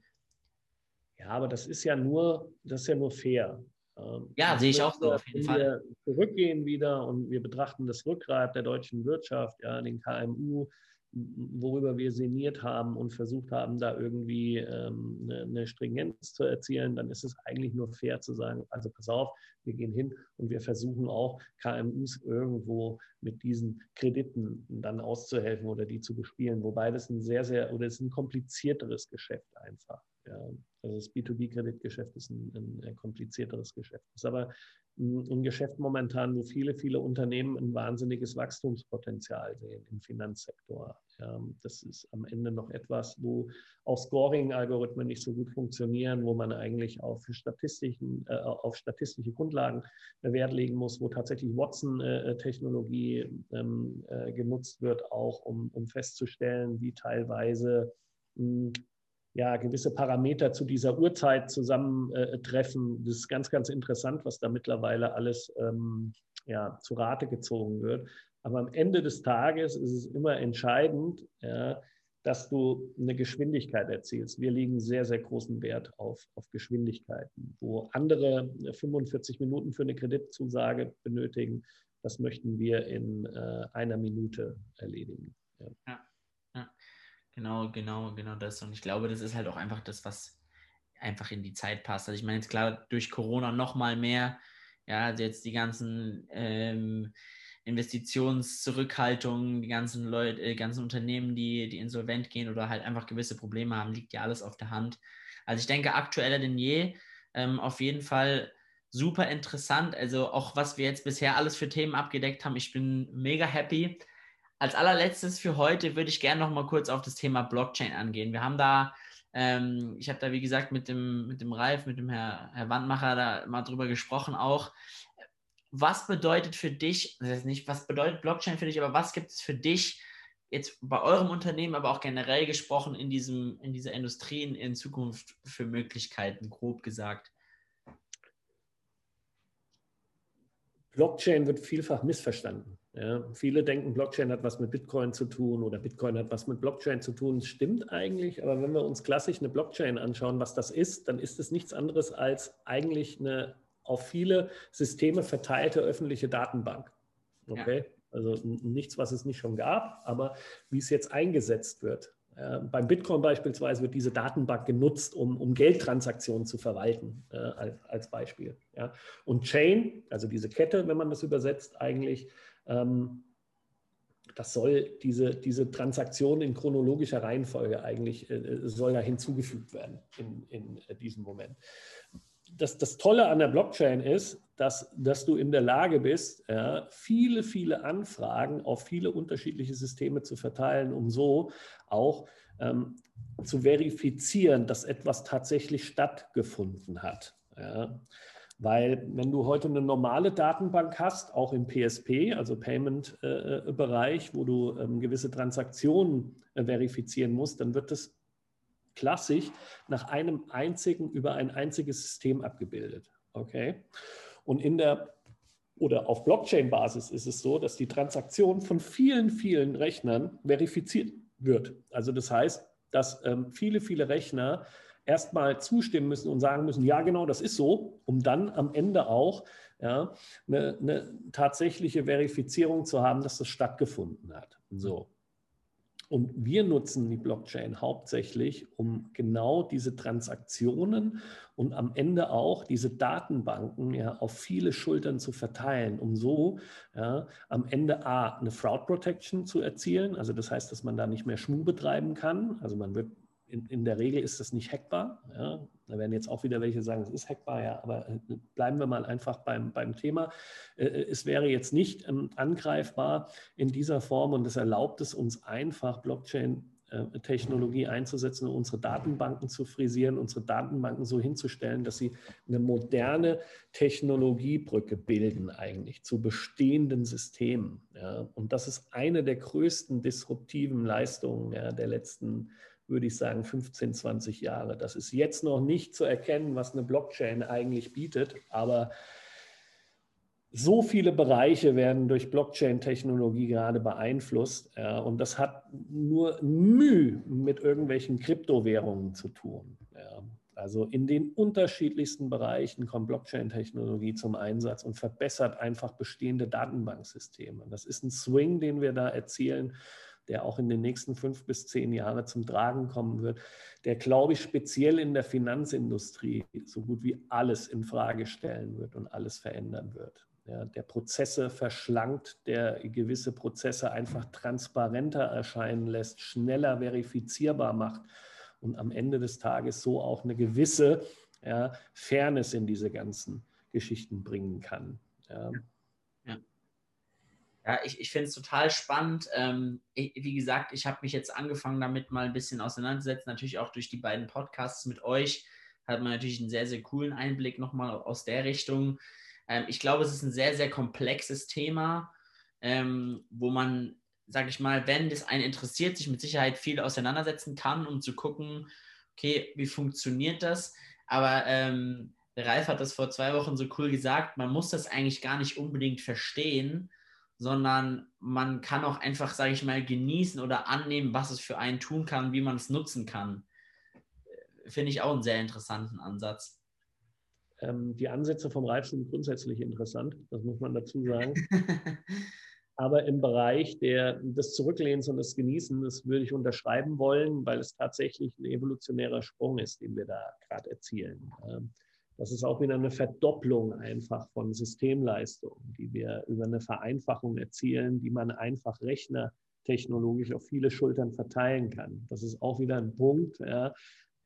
Ja, aber das ist ja nur, das ist ja nur fair. Ähm, ja, sehe ich auch so auf jeden Fall. Wenn wir zurückgehen wieder und wir betrachten das Rückgrat der deutschen Wirtschaft, ja, den K M U, worüber wir sinniert haben und versucht haben, da irgendwie ähm, eine, eine Stringenz zu erzielen, dann ist es eigentlich nur fair zu sagen, also pass auf, wir gehen hin und wir versuchen auch K M Us irgendwo mit diesen Krediten dann auszuhelfen oder die zu bespielen, wobei das ein sehr, sehr, oder es ist ein komplizierteres Geschäft einfach. Ja. Also das B zwei B Kreditgeschäft ist ein, ein komplizierteres Geschäft. Das ist aber ein Geschäft momentan, wo viele, viele Unternehmen ein wahnsinniges Wachstumspotenzial sehen im Finanzsektor. Das ist am Ende noch etwas, wo auch Scoring-Algorithmen nicht so gut funktionieren, wo man eigentlich auf Statistiken, äh, auf statistische Grundlagen Wert legen muss, wo tatsächlich Watson-Technologie ähm, äh, genutzt wird, auch um, um festzustellen, wie teilweise mh, ja, gewisse Parameter zu dieser Uhrzeit zusammentreffen. Das ist ganz, ganz interessant, was da mittlerweile alles ähm, ja, zu Rate gezogen wird. Aber am Ende des Tages ist es immer entscheidend, ja, dass du eine Geschwindigkeit erzielst. Wir legen sehr, sehr großen Wert auf, auf Geschwindigkeiten. Wo andere fünfundvierzig Minuten für eine Kreditzusage benötigen, das möchten wir in äh, einer Minute erledigen. Ja. Ja. Ja. Genau, genau, genau das. Und ich glaube, das ist halt auch einfach das, was einfach in die Zeit passt. Also ich meine jetzt klar, durch Corona noch mal mehr, ja, also jetzt die ganzen ähm, Investitionszurückhaltungen, die ganzen Leute, äh, ganzen Unternehmen, die, die insolvent gehen oder halt einfach gewisse Probleme haben, liegt ja alles auf der Hand. Also ich denke, aktueller denn je, ähm, auf jeden Fall super interessant. Also auch, was wir jetzt bisher alles für Themen abgedeckt haben, ich bin mega happy. Als allerletztes für heute würde ich gerne noch mal kurz auf das Thema Blockchain angehen. Wir haben da, ähm, ich habe da wie gesagt mit dem, mit dem Ralf, mit dem Herr, Herr Wandmacher da mal drüber gesprochen auch. Was bedeutet für dich, das heißt nicht, was bedeutet Blockchain für dich, aber was gibt es für dich jetzt bei eurem Unternehmen, aber auch generell gesprochen in, diesem, in dieser Industrie in, in Zukunft für Möglichkeiten, grob gesagt? Blockchain wird vielfach missverstanden. Ja, viele denken, Blockchain hat was mit Bitcoin zu tun oder Bitcoin hat was mit Blockchain zu tun. Das stimmt eigentlich, aber wenn wir uns klassisch eine Blockchain anschauen, was das ist, dann ist es nichts anderes als eigentlich eine auf viele Systeme verteilte öffentliche Datenbank. Okay? Ja. Also nichts, was es nicht schon gab, aber wie es jetzt eingesetzt wird. Äh, beim Bitcoin beispielsweise wird diese Datenbank genutzt, um, um Geldtransaktionen zu verwalten, äh, als, als Beispiel. Ja? Und Chain, also diese Kette, wenn man das übersetzt, eigentlich, ähm, das soll diese, diese Transaktion in chronologischer Reihenfolge eigentlich, äh, soll da hinzugefügt werden in, in äh, diesem Moment. Das, das Tolle an der Blockchain ist, dass, dass du in der Lage bist, ja, viele, viele Anfragen auf viele unterschiedliche Systeme zu verteilen, um so auch ähm, zu verifizieren, dass etwas tatsächlich stattgefunden hat. Ja. Weil wenn du heute eine normale Datenbank hast, auch im P S P, also Payment-Bereich, äh, wo du ähm, gewisse Transaktionen äh, verifizieren musst, dann wird das klassisch nach einem einzigen, über ein einziges System abgebildet. Okay? Und in der, oder auf Blockchain-Basis ist es so, dass die Transaktion von vielen, vielen Rechnern verifiziert wird. Also das heißt, dass ähm, viele, viele Rechner erstmal zustimmen müssen und sagen müssen, ja genau, das ist so, um dann am Ende auch ja, eine, eine tatsächliche Verifizierung zu haben, dass das stattgefunden hat. So. Und wir nutzen die Blockchain hauptsächlich, um genau diese Transaktionen und am Ende auch diese Datenbanken ja, auf viele Schultern zu verteilen, um so ja, am Ende A, eine Fraud Protection zu erzielen. Also das heißt, dass man da nicht mehr Schmuh betreiben kann. Also man wird in, in der Regel ist das nicht hackbar. Ja. Da werden jetzt auch wieder welche sagen, es ist hackbar, ja, aber bleiben wir mal einfach beim, beim Thema. Es wäre jetzt nicht angreifbar in dieser Form und es erlaubt es uns einfach, Blockchain-Technologie einzusetzen, um unsere Datenbanken zu frisieren, unsere Datenbanken so hinzustellen, dass sie eine moderne Technologiebrücke bilden eigentlich zu bestehenden Systemen. Ja. Und das ist eine der größten disruptiven Leistungen ja, der letzten würde ich sagen, fünfzehn, zwanzig Jahre. Das ist jetzt noch nicht zu erkennen, was eine Blockchain eigentlich bietet, aber so viele Bereiche werden durch Blockchain-Technologie gerade beeinflusst, ja, und das hat nur Mühe mit irgendwelchen Kryptowährungen zu tun. Ja. Also in den unterschiedlichsten Bereichen kommt Blockchain-Technologie zum Einsatz und verbessert einfach bestehende Datenbanksysteme. Das ist ein Swing, den wir da erzielen, der auch in den nächsten fünf bis zehn Jahren zum Tragen kommen wird, der, glaube ich, speziell in der Finanzindustrie so gut wie alles in Frage stellen wird und alles verändern wird. Ja, der Prozesse verschlankt, der gewisse Prozesse einfach transparenter erscheinen lässt, schneller verifizierbar macht und am Ende des Tages so auch eine gewisse, ja, Fairness in diese ganzen Geschichten bringen kann. Ja. Ja, ich, ich finde es total spannend. Ähm, ich, wie gesagt, ich habe mich jetzt angefangen, damit mal ein bisschen auseinanderzusetzen. Natürlich auch durch die beiden Podcasts mit euch hat man natürlich einen sehr, sehr coolen Einblick nochmal aus der Richtung. Ähm, ich glaube, es ist ein sehr, sehr komplexes Thema, ähm, wo man, sage ich mal, wenn das einen interessiert, sich mit Sicherheit viel auseinandersetzen kann, um zu gucken, okay, wie funktioniert das? Aber ähm, der Ralf hat das vor zwei Wochen so cool gesagt, man muss das eigentlich gar nicht unbedingt verstehen, sondern man kann auch einfach, sage ich mal, genießen oder annehmen, was es für einen tun kann, wie man es nutzen kann. Finde ich auch einen sehr interessanten Ansatz. Ähm, die Ansätze vom Ralf sind grundsätzlich interessant, das muss man dazu sagen. Aber im Bereich der, des Zurücklehnens und des Genießens, das würde ich unterschreiben wollen, weil es tatsächlich ein evolutionärer Sprung ist, den wir da gerade erzielen. Ähm, Das ist auch wieder eine Verdopplung einfach von Systemleistungen, die wir über eine Vereinfachung erzielen, die man einfach rechnertechnologisch auf viele Schultern verteilen kann. Das ist auch wieder ein Punkt, ja,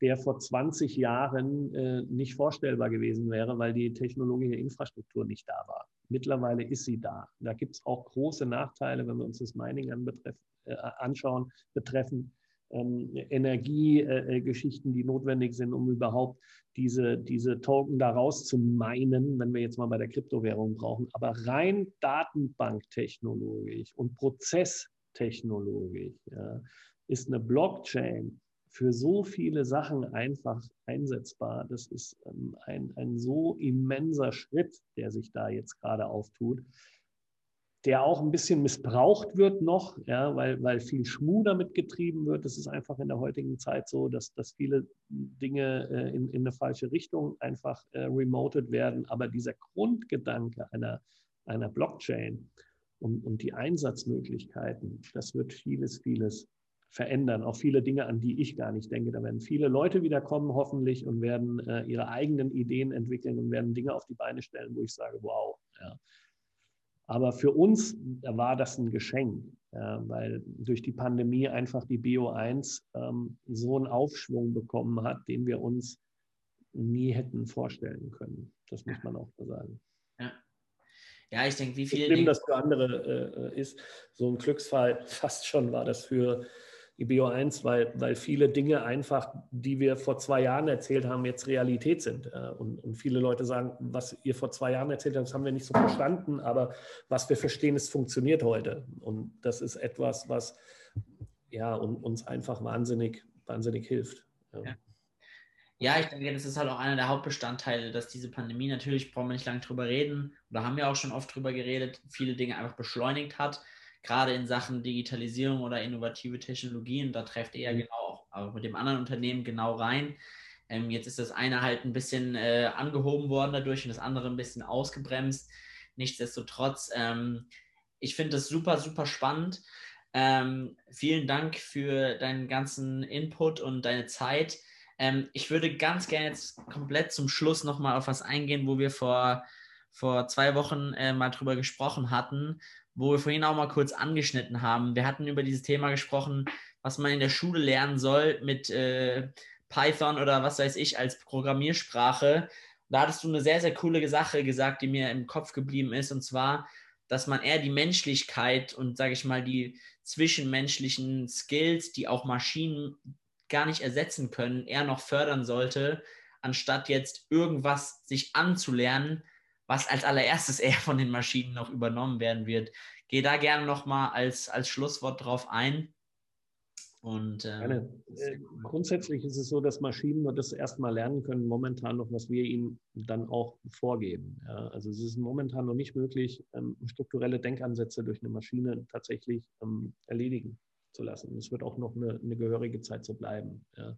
der vor zwanzig Jahren äh, nicht vorstellbar gewesen wäre, weil die technologische Infrastruktur nicht da war. Mittlerweile ist sie da. Da gibt es auch große Nachteile, wenn wir uns das Mining anbetreff, äh, anschauen, betreffend Energiegeschichten, äh, die notwendig sind, um überhaupt diese, diese Token da raus zu meinen, wenn wir jetzt mal bei der Kryptowährung brauchen. Aber rein datenbanktechnologisch und prozesstechnologisch, ja, ist eine Blockchain für so viele Sachen einfach einsetzbar. Das ist ähm, ein, ein so immenser Schritt, der sich da jetzt gerade auftut, der auch ein bisschen missbraucht wird noch, ja, weil, weil viel Schmuh damit getrieben wird. Das ist einfach in der heutigen Zeit so, dass, dass viele Dinge äh, in, in eine falsche Richtung einfach äh, remoted werden. Aber dieser Grundgedanke einer, einer Blockchain und, und die Einsatzmöglichkeiten, das wird vieles, vieles verändern. Auch viele Dinge, an die ich gar nicht denke. Da werden viele Leute wieder kommen hoffentlich und werden äh, ihre eigenen Ideen entwickeln und werden Dinge auf die Beine stellen, wo ich sage, wow, ja. Aber für uns war das ein Geschenk, ja, weil durch die Pandemie einfach die B O eins ähm, so einen Aufschwung bekommen hat, den wir uns nie hätten vorstellen können. Das muss man auch so sagen. Ja, ja, ich denke, wie viel... Schlimm, dass für andere äh, ist, so ein Glücksfall fast schon war das für die B O eins, weil, weil viele Dinge einfach, die wir vor zwei Jahren erzählt haben, jetzt Realität sind. Und, und viele Leute sagen, was ihr vor zwei Jahren erzählt habt, das haben wir nicht so verstanden, aber was wir verstehen, es funktioniert heute. Und das ist etwas, was ja, uns einfach wahnsinnig, wahnsinnig hilft. Ja. Ja. Ja, ich denke, das ist halt auch einer der Hauptbestandteile, dass diese Pandemie, natürlich brauchen wir nicht lange drüber reden, oder haben wir auch schon oft drüber geredet, viele Dinge einfach beschleunigt hat. Gerade in Sachen Digitalisierung oder innovative Technologien, da trefft ihr ja genau auch mit dem anderen Unternehmen genau rein. Ähm, jetzt ist das eine halt ein bisschen äh, angehoben worden dadurch und das andere ein bisschen ausgebremst. Nichtsdestotrotz, ähm, ich finde das super, super spannend. Ähm, vielen Dank für deinen ganzen Input und deine Zeit. Ähm, ich würde ganz gerne jetzt komplett zum Schluss nochmal auf was eingehen, wo wir vor, vor zwei Wochen äh, mal drüber gesprochen hatten, wo wir vorhin auch mal kurz angeschnitten haben. Wir hatten über dieses Thema gesprochen, was man in der Schule lernen soll mit äh, Python oder was weiß ich als Programmiersprache. Da hattest du eine sehr, sehr coole Sache gesagt, die mir im Kopf geblieben ist, und zwar, dass man eher die Menschlichkeit und, sage ich mal, die zwischenmenschlichen Skills, die auch Maschinen gar nicht ersetzen können, eher noch fördern sollte, anstatt jetzt irgendwas sich anzulernen, was als allererstes eher von den Maschinen noch übernommen werden wird. Geh da gerne nochmal als, als Schlusswort drauf ein. Und, ähm, äh, grundsätzlich ist es so, dass Maschinen nur das erstmal lernen können, momentan noch, was wir ihnen dann auch vorgeben. Ja, also es ist momentan noch nicht möglich, ähm, strukturelle Denkansätze durch eine Maschine tatsächlich ähm, erledigen zu lassen. Es wird auch noch eine, eine gehörige Zeit so bleiben. Ja.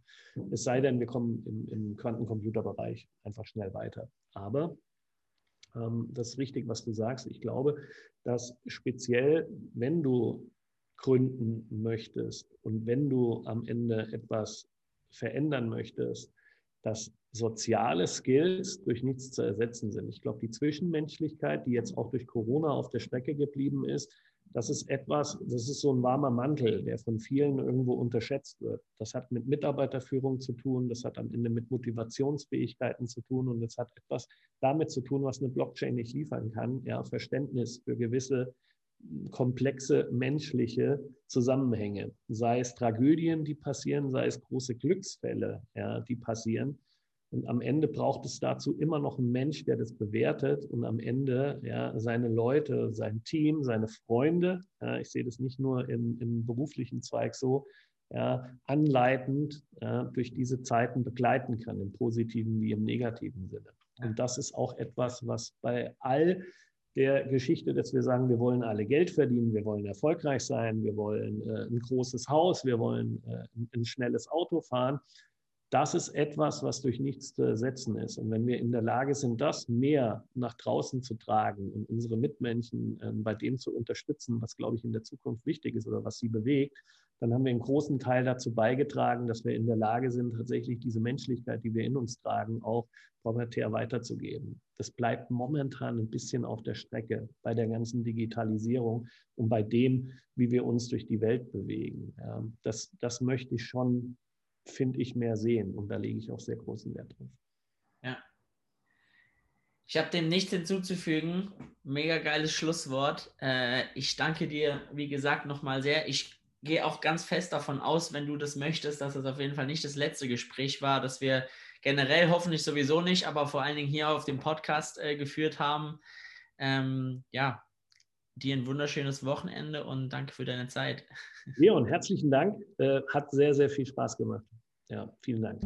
Es sei denn, wir kommen im, im Quantencomputerbereich einfach schnell weiter. Aber ähm, das ist richtig, was du sagst. Ich glaube, dass speziell, wenn du gründen möchtest und wenn du am Ende etwas verändern möchtest, dass soziale Skills durch nichts zu ersetzen sind. Ich glaube, die Zwischenmenschlichkeit, die jetzt auch durch Corona auf der Strecke geblieben ist, das ist etwas, das ist so ein warmer Mantel, der von vielen irgendwo unterschätzt wird. Das hat mit Mitarbeiterführung zu tun, das hat am Ende mit Motivationsfähigkeiten zu tun und das hat etwas damit zu tun, was eine Blockchain nicht liefern kann, ja, Verständnis für gewisse komplexe menschliche Zusammenhänge, sei es Tragödien, die passieren, sei es große Glücksfälle, ja, die passieren. Und am Ende braucht es dazu immer noch einen Mensch, der das bewertet und am Ende, ja, seine Leute, sein Team, seine Freunde, ja, ich sehe das nicht nur im, im beruflichen Zweig so, ja, anleitend, ja, durch diese Zeiten begleiten kann, im positiven wie im negativen Sinne. Und das ist auch etwas, was bei all der Geschichte, dass wir sagen, wir wollen alle Geld verdienen, wir wollen erfolgreich sein, wir wollen äh, ein großes Haus, wir wollen äh, ein, ein schnelles Auto fahren. Das ist etwas, was durch nichts zu ersetzen ist. Und wenn wir in der Lage sind, das mehr nach draußen zu tragen und unsere Mitmenschen äh, bei dem zu unterstützen, was, glaube ich, in der Zukunft wichtig ist oder was sie bewegt, dann haben wir einen großen Teil dazu beigetragen, dass wir in der Lage sind, tatsächlich diese Menschlichkeit, die wir in uns tragen, auch pubertär weiterzugeben. Das bleibt momentan ein bisschen auf der Strecke bei der ganzen Digitalisierung und bei dem, wie wir uns durch die Welt bewegen. Ja, das, das möchte ich schon, finde ich, mehr sehen und da lege ich auch sehr großen Wert drauf. Ja. Ich habe dem nichts hinzuzufügen. Mega geiles Schlusswort. Ich danke dir, wie gesagt, nochmal sehr. Ich gehe auch ganz fest davon aus, wenn du das möchtest, dass das auf jeden Fall nicht das letzte Gespräch war, dass wir generell hoffentlich sowieso nicht, aber vor allen Dingen hier auf dem Podcast äh, geführt haben. Ähm, ja, dir ein wunderschönes Wochenende und danke für deine Zeit. Leon, herzlichen Dank. Äh, hat sehr, sehr viel Spaß gemacht. Ja, vielen Dank.